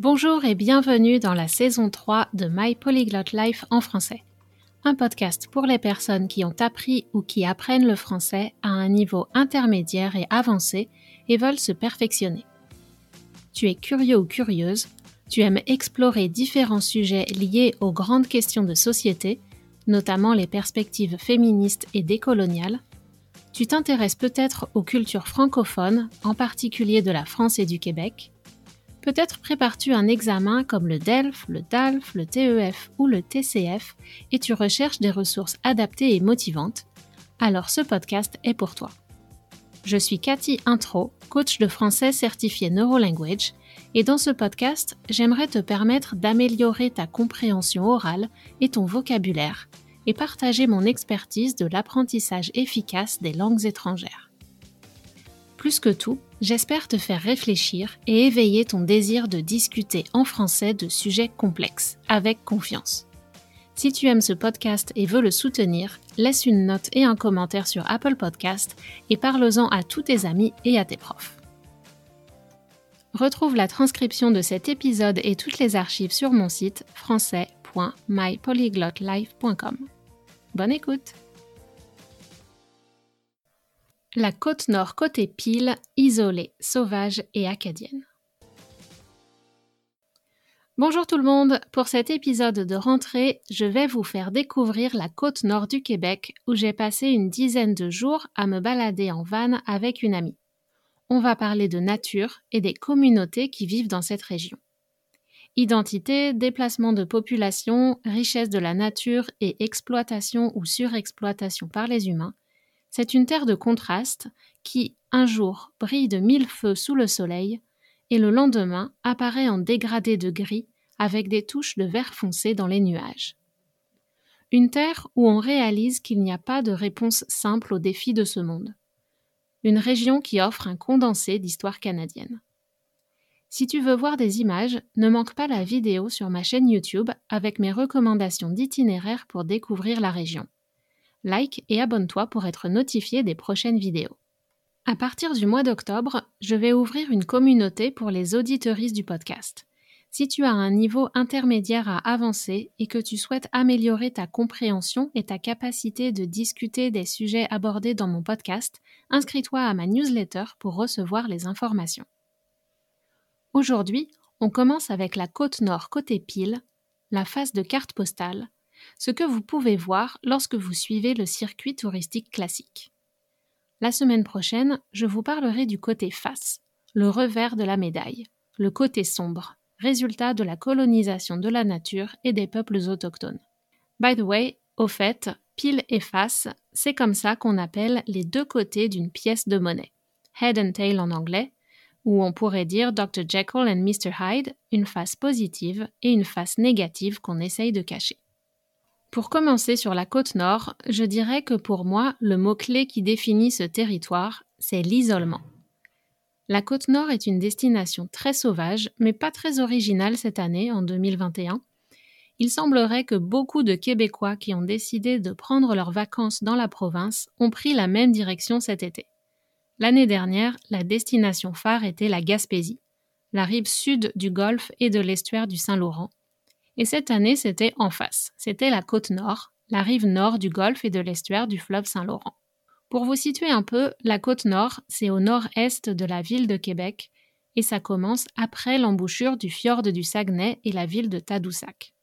Bonjour et bienvenue dans la saison 3 de My Polyglot Life en français. Un podcast pour les personnes qui ont appris ou qui apprennent le français à un niveau intermédiaire et avancé et veulent se perfectionner. Tu es curieux ou curieuse, tu aimes explorer différents sujets liés aux grandes questions de société, notamment les perspectives féministes et décoloniales. Tu t'intéresses peut-être aux cultures francophones, en particulier de la France et du Québec. Peut-être prépares-tu un examen comme le DELF, le DALF, le TEF ou le TCF et tu recherches des ressources adaptées et motivantes. Alors ce podcast est pour toi. Je suis Cathy Intro, coach de français certifié Neuro-Language, et dans ce podcast, j'aimerais te permettre d'améliorer ta compréhension orale et ton vocabulaire et partager mon expertise de l'apprentissage efficace des langues étrangères. Plus que tout, j'espère te faire réfléchir et éveiller ton désir de discuter en français de sujets complexes, avec confiance. Si tu aimes ce podcast et veux le soutenir, laisse une note et un commentaire sur Apple Podcasts et parle-en à tous tes amis et à tes profs. Retrouve la transcription de cet épisode et toutes les archives sur mon site français.mypolyglotlife.com. Bonne écoute! La côte nord côté pile, isolée, sauvage et acadienne. Bonjour tout le monde, pour cet épisode de rentrée, je vais vous faire découvrir la côte nord du Québec où j'ai passé une dizaine de jours à me balader en van avec une amie. On va parler de nature et des communautés qui vivent dans cette région. Identité, déplacement de population, richesse de la nature et exploitation ou surexploitation par les humains. C'est une terre de contraste qui, un jour, brille de mille feux sous le soleil et le lendemain apparaît en dégradé de gris avec des touches de vert foncé dans les nuages. Une terre où on réalise qu'il n'y a pas de réponse simple aux défis de ce monde. Une région qui offre un condensé d'histoire canadienne. Si tu veux voir des images, ne manque pas la vidéo sur ma chaîne YouTube avec mes recommandations d'itinéraires pour découvrir la région. Like et abonne-toi pour être notifié des prochaines vidéos. À partir du mois d'octobre, je vais ouvrir une communauté pour les auditeuristes du podcast. Si tu as un niveau intermédiaire à avancer et que tu souhaites améliorer ta compréhension et ta capacité de discuter des sujets abordés dans mon podcast, inscris-toi à ma newsletter pour recevoir les informations. Aujourd'hui, on commence avec la côte nord côté pile, la face de carte postale, ce que vous pouvez voir lorsque vous suivez le circuit touristique classique. La semaine prochaine, je vous parlerai du côté face, le revers de la médaille, le côté sombre, résultat de la colonisation de la nature et des peuples autochtones. By the way, au fait, pile et face, c'est comme ça qu'on appelle les deux côtés d'une pièce de monnaie, head and tail en anglais, ou on pourrait dire Dr. Jekyll and Mr. Hyde, une face positive et une face négative qu'on essaye de cacher. Pour commencer sur la côte nord, je dirais que pour moi, le mot-clé qui définit ce territoire, c'est l'isolement. La côte nord est une destination très sauvage, mais pas très originale cette année, en 2021. Il semblerait que beaucoup de Québécois qui ont décidé de prendre leurs vacances dans la province ont pris la même direction cet été. L'année dernière, la destination phare était la Gaspésie, la rive sud du golfe et de l'estuaire du Saint-Laurent. Et cette année, c'était en face. C'était la côte nord, la rive nord du golfe et de l'estuaire du fleuve Saint-Laurent. Pour vous situer un peu, la côte nord, c'est au nord-est de la ville de Québec et ça commence après l'embouchure du fjord du Saguenay et la ville de Tadoussac.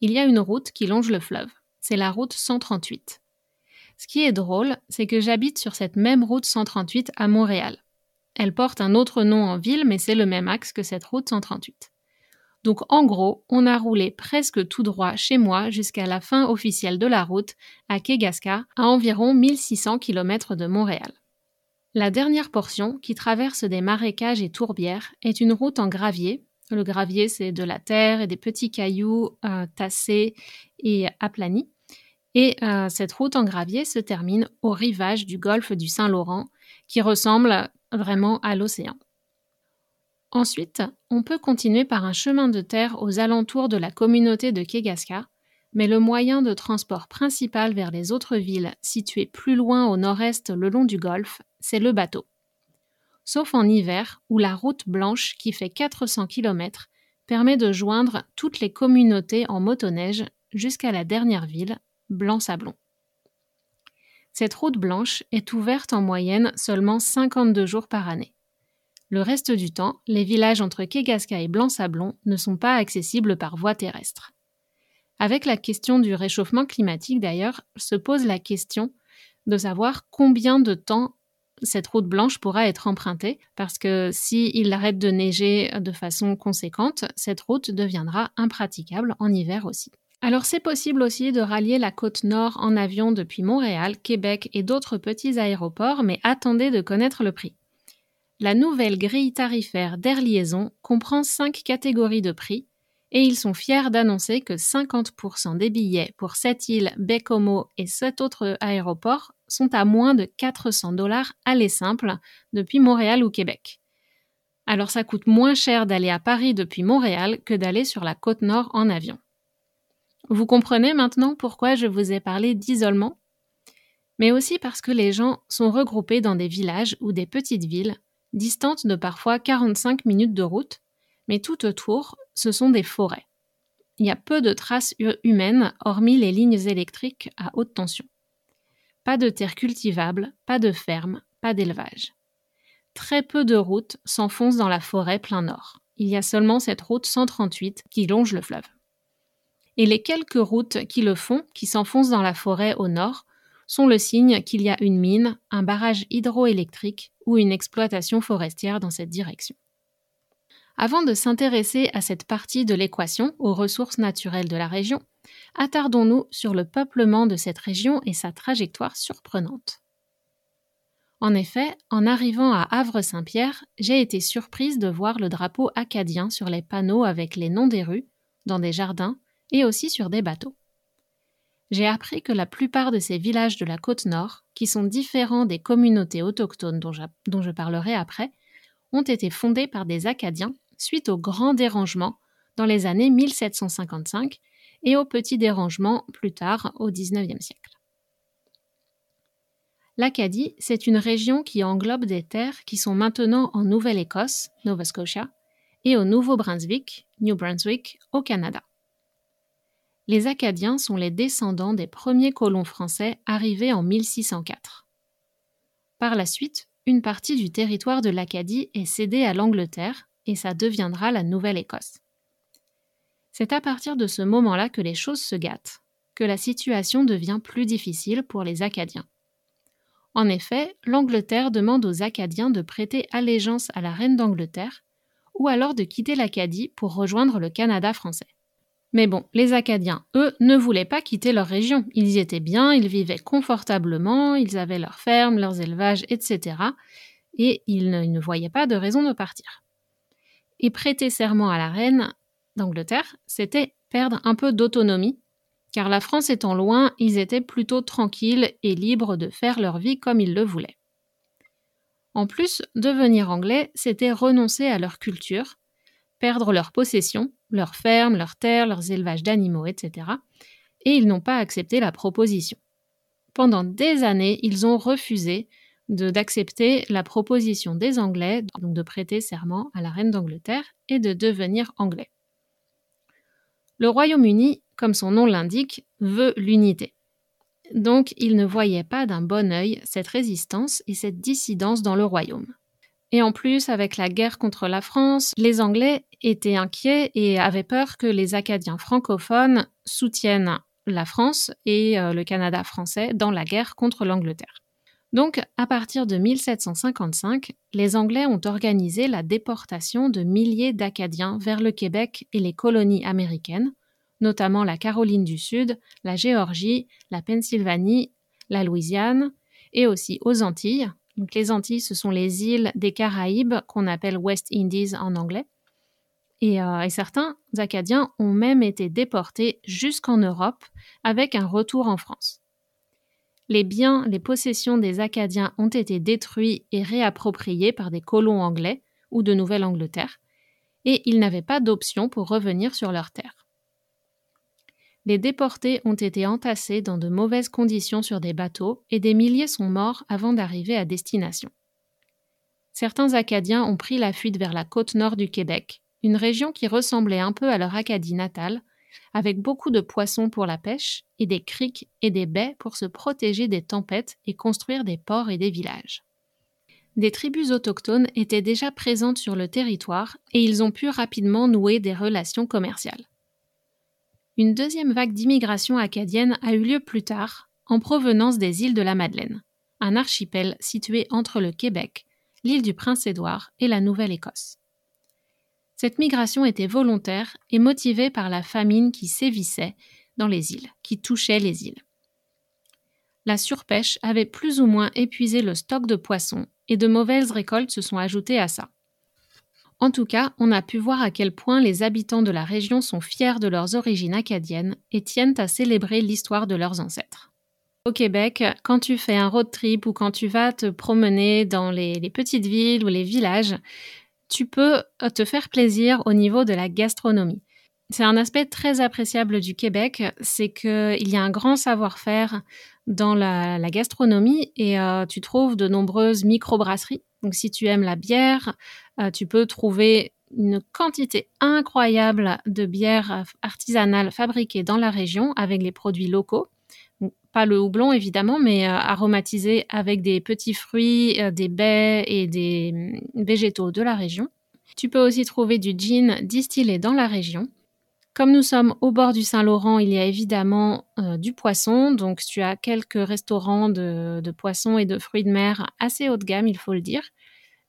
Il y a une route qui longe le fleuve. C'est la route 138. Ce qui est drôle, c'est que j'habite sur cette même route 138 à Montréal. Elle porte un autre nom en ville, mais c'est le même axe que cette route 138. Donc en gros, on a roulé presque tout droit chez moi jusqu'à la fin officielle de la route, à Kegaska, à environ 1600 km de Montréal. La dernière portion, qui traverse des marécages et tourbières, est une route en gravier. Le gravier, c'est de la terre et des petits cailloux tassés et aplanis. Et cette route en gravier se termine au rivage du golfe du Saint-Laurent, qui ressemble vraiment à l'océan. Ensuite, on peut continuer par un chemin de terre aux alentours de la communauté de Kegaska, mais le moyen de transport principal vers les autres villes situées plus loin au nord-est le long du golfe, c'est le bateau. sauf en hiver où la route blanche qui fait 400 km permet de joindre toutes les communautés en motoneige jusqu'à la dernière ville, Blanc-Sablon. Cette route blanche est ouverte en moyenne seulement 52 jours par année. Le reste du temps, les villages entre Kegaska et Blanc-Sablon ne sont pas accessibles par voie terrestre. Avec la question du réchauffement climatique d'ailleurs, se pose la question de savoir combien de temps cette route blanche pourra être empruntée, parce que s'il arrête de neiger de façon conséquente, cette route deviendra impraticable en hiver aussi. Alors c'est possible aussi de rallier la côte nord en avion depuis Montréal, Québec et d'autres petits aéroports, mais attendez de connaître le prix. La nouvelle grille tarifaire d'Air Liaison comprend 5 catégories de prix, et ils sont fiers d'annoncer que 50% des billets pour cette île, Baie-Comeau et 7 autres aéroports sont à moins de $400 aller simple depuis Montréal ou Québec. Alors ça coûte moins cher d'aller à Paris depuis Montréal que d'aller sur la côte nord en avion. Vous comprenez maintenant pourquoi je vous ai parlé d'isolement, mais aussi parce que les gens sont regroupés dans des villages ou des petites villes, distantes de parfois 45 minutes de route, mais tout autour, ce sont des forêts. Il y a peu de traces humaines, hormis les lignes électriques à haute tension. Pas de terre cultivable, pas de ferme, pas d'élevage. Très peu de routes s'enfoncent dans la forêt plein nord. Il y a seulement cette route 138 qui longe le fleuve. Et les quelques routes qui le font, qui s'enfoncent dans la forêt au nord, sont le signe qu'il y a une mine, un barrage hydroélectrique ou une exploitation forestière dans cette direction. Avant de s'intéresser à cette partie de l'équation, aux ressources naturelles de la région, attardons-nous sur le peuplement de cette région et sa trajectoire surprenante. En effet, en arrivant à Havre-Saint-Pierre, j'ai été surprise de voir le drapeau acadien sur les panneaux avec les noms des rues, dans des jardins, et aussi sur des bateaux. J'ai appris que la plupart de ces villages de la côte nord, qui sont différents des communautés autochtones dont je parlerai après, ont été fondés par des Acadiens suite aux grands dérangements dans les années 1755 et aux petits dérangements plus tard au XIXe siècle. L'Acadie, c'est une région qui englobe des terres qui sont maintenant en Nouvelle-Écosse, Nova Scotia, et au Nouveau-Brunswick, New Brunswick, au Canada. Les Acadiens sont les descendants des premiers colons français arrivés en 1604. Par la suite, une partie du territoire de l'Acadie est cédée à l'Angleterre et ça deviendra la Nouvelle-Écosse. C'est à partir de ce moment-là que les choses se gâtent, que la situation devient plus difficile pour les Acadiens. En effet, l'Angleterre demande aux Acadiens de prêter allégeance à la reine d'Angleterre ou alors de quitter l'Acadie pour rejoindre le Canada français. Mais bon, les Acadiens, eux, ne voulaient pas quitter leur région. Ils y étaient bien, ils vivaient confortablement, ils avaient leurs fermes, leurs élevages, etc. Et ils ne voyaient pas de raison de partir. Et prêter serment à la reine d'Angleterre, c'était perdre un peu d'autonomie, car la France étant loin, ils étaient plutôt tranquilles et libres de faire leur vie comme ils le voulaient. En plus, devenir anglais, c'était renoncer à leur culture, perdre leurs possessions, leurs fermes, leurs terres, leurs élevages d'animaux, etc. Et ils n'ont pas accepté la proposition. Pendant des années, ils ont refusé d'accepter la proposition des Anglais, donc de prêter serment à la reine d'Angleterre et de devenir anglais. Le Royaume-Uni, comme son nom l'indique, veut l'unité. Donc, ils ne voyaient pas d'un bon œil cette résistance et cette dissidence dans le royaume. Et en plus, avec la guerre contre la France, les Anglais étaient inquiets et avaient peur que les Acadiens francophones soutiennent la France et le Canada français dans la guerre contre l'Angleterre. Donc, à partir de 1755, les Anglais ont organisé la déportation de milliers d'Acadiens vers le Québec et les colonies américaines, notamment la Caroline du Sud, la Géorgie, la Pennsylvanie, la Louisiane et aussi aux Antilles. Donc les Antilles, ce sont les îles des Caraïbes qu'on appelle West Indies en anglais. Et certains Acadiens ont même été déportés jusqu'en Europe avec un retour en France. Les biens, les possessions des Acadiens ont été détruits et réappropriés par des colons anglais ou de Nouvelle-Angleterre et ils n'avaient pas d'option pour revenir sur leurs terres. Les déportés ont été entassés dans de mauvaises conditions sur des bateaux et des milliers sont morts avant d'arriver à destination. certains Acadiens ont pris la fuite vers la côte nord du Québec, une région qui ressemblait un peu à leur Acadie natale, avec beaucoup de poissons pour la pêche et des criques et des baies pour se protéger des tempêtes et construire des ports et des villages. Des tribus autochtones étaient déjà présentes sur le territoire et ils ont pu rapidement nouer des relations commerciales. Une deuxième vague d'immigration acadienne a eu lieu plus tard, en provenance des îles de la Madeleine, un archipel situé entre le Québec, l'île du Prince-Édouard et la Nouvelle-Écosse. Cette migration était volontaire et motivée par la famine qui sévissait dans les îles, qui touchait les îles. La surpêche avait plus ou moins épuisé le stock de poissons et de mauvaises récoltes se sont ajoutées à ça. En tout cas, on a pu voir à quel point les habitants de la région sont fiers de leurs origines acadiennes et tiennent à célébrer l'histoire de leurs ancêtres. Au Québec, quand tu fais un road trip ou quand tu vas te promener dans les petites villes ou les villages, tu peux te faire plaisir au niveau de la gastronomie. C'est un aspect très appréciable du Québec, c'est qu'il y a un grand savoir-faire dans la gastronomie et tu trouves de nombreuses microbrasseries. Donc si tu aimes la bière, tu peux trouver une quantité incroyable de bières artisanales fabriquées dans la région avec les produits locaux. Donc, pas le houblon évidemment, mais aromatisé avec des petits fruits, des baies et des végétaux de la région. Tu peux aussi trouver du gin distillé dans la région. Comme nous sommes au bord du Saint-Laurent, il y a évidemment du poisson, donc tu as quelques restaurants de poissons et de fruits de mer assez haut de gamme, il faut le dire.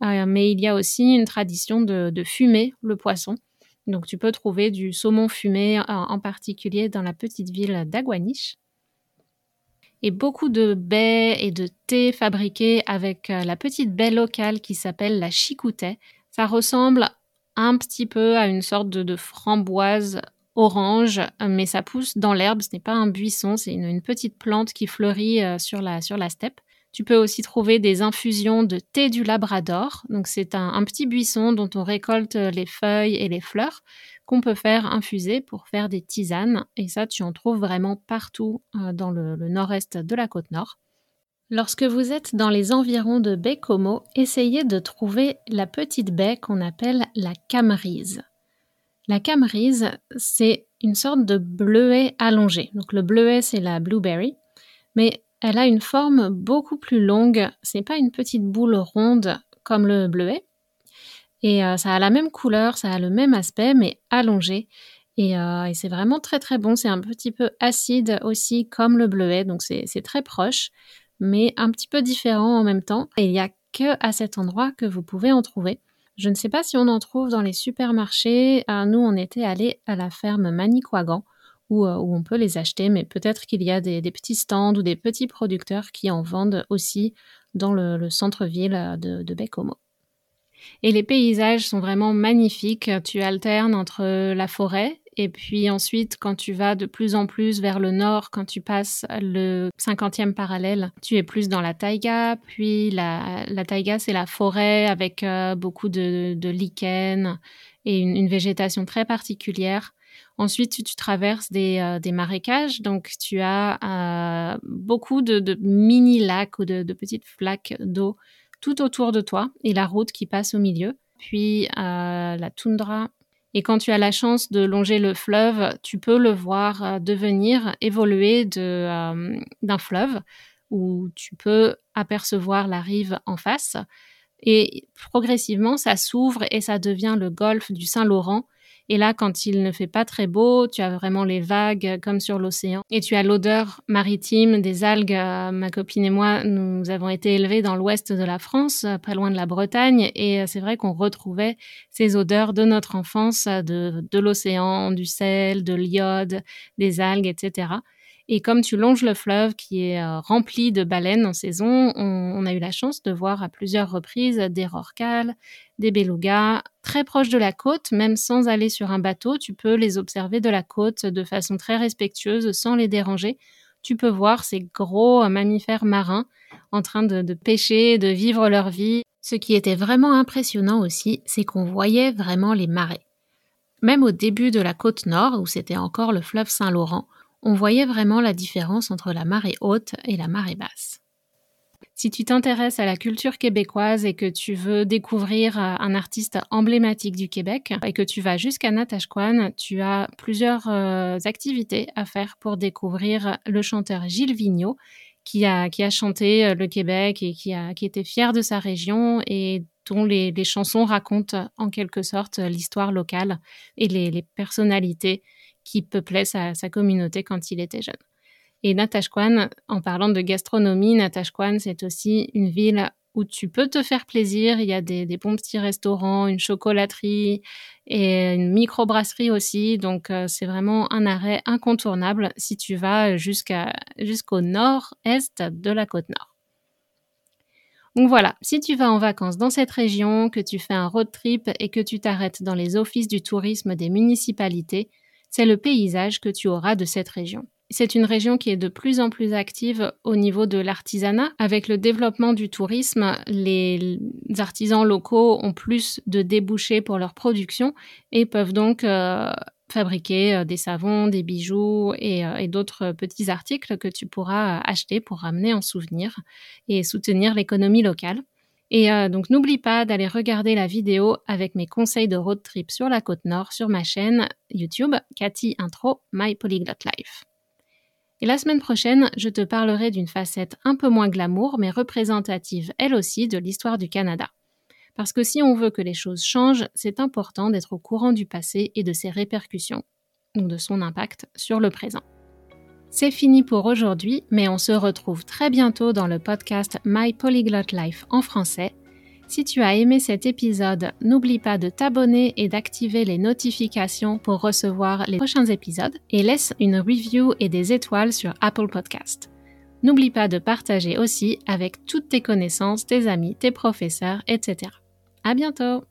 Mais il y a aussi une tradition de fumer le poisson. Donc tu peux trouver du saumon fumé en particulier dans la petite ville d'Aguaniche. Et beaucoup de baies et de thé fabriqués avec la petite baie locale qui s'appelle la Chicouté. Ça ressemble un petit peu à une sorte de framboise orange, mais ça pousse dans l'herbe, ce n'est pas un buisson, c'est une petite plante qui fleurit sur la steppe. Tu peux aussi trouver des infusions de thé du Labrador, donc c'est un petit buisson dont on récolte les feuilles et les fleurs qu'on peut faire infuser pour faire des tisanes, et ça tu en trouves vraiment partout dans le nord-est de la côte nord. Lorsque vous êtes dans les environs de Baie-Comeau, essayez de trouver la petite baie qu'on appelle la Camerise. La Camerise, c'est une sorte de bleuet allongé. Donc le bleuet, c'est la blueberry, mais elle a une forme beaucoup plus longue. C'est pas une petite boule ronde comme le bleuet. Et ça a la même couleur, ça a le même aspect, mais allongé. Et c'est vraiment très très bon. C'est un petit peu acide aussi comme le bleuet, donc c'est très proche, mais un petit peu différent en même temps. Et il n'y a que à cet endroit que vous pouvez en trouver. Je ne sais pas si on en trouve dans les supermarchés. Nous, on était allés à la ferme Manicouagan où on peut les acheter, mais peut-être qu'il y a des petits stands ou des petits producteurs qui en vendent aussi dans le centre-ville de Baie-Comeau. Et les paysages sont vraiment magnifiques. Tu alternes entre la forêt et puis ensuite, quand tu vas de plus en plus vers le nord, quand tu passes le 50e parallèle, tu es plus dans la taïga. Puis la taïga, c'est la forêt avec beaucoup de lichens et une végétation très particulière. Ensuite, tu traverses des marécages. Donc, tu as beaucoup de mini-lacs ou de petites flaques d'eau tout autour de toi et la route qui passe au milieu. Puis, la toundra. Et quand tu as la chance de longer le fleuve, tu peux le voir devenir, évoluer d'un fleuve où tu peux apercevoir la rive en face. Et progressivement, ça s'ouvre et ça devient le golfe du Saint-Laurent. Et là, quand il ne fait pas très beau, tu as vraiment les vagues comme sur l'océan. Et tu as l'odeur maritime des algues. Ma copine et moi, nous avons été élevés dans l'ouest de la France, pas loin de la Bretagne. Et c'est vrai qu'on retrouvait ces odeurs de notre enfance, de l'océan, du sel, de l'iode, des algues, etc. Et comme tu longes le fleuve qui est rempli de baleines en saison, on a eu la chance de voir à plusieurs reprises des rorquals, des belugas, très proches de la côte, même sans aller sur un bateau. Tu peux les observer de la côte de façon très respectueuse, sans les déranger. Tu peux voir ces gros mammifères marins en train de pêcher, de vivre leur vie. Ce qui était vraiment impressionnant aussi, c'est qu'on voyait vraiment les marées. Même au début de la côte nord, où c'était encore le fleuve Saint-Laurent, on voyait vraiment la différence entre la marée haute et la marée basse. Si tu t'intéresses à la culture québécoise et que tu veux découvrir un artiste emblématique du Québec et que tu vas jusqu'à Natashquan, tu as plusieurs activités à faire pour découvrir le chanteur Gilles Vigneault qui a chanté le Québec et qui était fier de sa région et dont les chansons racontent en quelque sorte l'histoire locale et les personnalités qui peuplaient sa communauté quand il était jeune. Et Natashquan, en parlant de gastronomie, Natashquan, c'est aussi une ville où tu peux te faire plaisir. Il y a des bons petits restaurants, une chocolaterie et une microbrasserie aussi. Donc, c'est vraiment un arrêt incontournable si tu vas jusqu'au nord-est de la Côte-Nord. Donc voilà, si tu vas en vacances dans cette région, que tu fais un road trip et que tu t'arrêtes dans les offices du tourisme des municipalités, c'est le paysage que tu auras de cette région. C'est une région qui est de plus en plus active au niveau de l'artisanat. Avec le développement du tourisme, les artisans locaux ont plus de débouchés pour leur production et peuvent donc fabriquer des savons, des bijoux et d'autres petits articles que tu pourras acheter pour ramener en souvenir et soutenir l'économie locale. Et donc, n'oublie pas d'aller regarder la vidéo avec mes conseils de road trip sur la Côte-Nord sur ma chaîne YouTube Cathy Intro My Polyglot Life. Et la semaine prochaine, je te parlerai d'une facette un peu moins glamour, mais représentative, elle aussi, de l'histoire du Canada. Parce que si on veut que les choses changent, c'est important d'être au courant du passé et de ses répercussions, donc de son impact sur le présent. C'est fini pour aujourd'hui, mais on se retrouve très bientôt dans le podcast My Polyglot Life en français. Si tu as aimé cet épisode, n'oublie pas de t'abonner et d'activer les notifications pour recevoir les prochains épisodes et laisse une review et des étoiles sur Apple Podcast. N'oublie pas de partager aussi avec toutes tes connaissances, tes amis, tes professeurs, etc. À bientôt!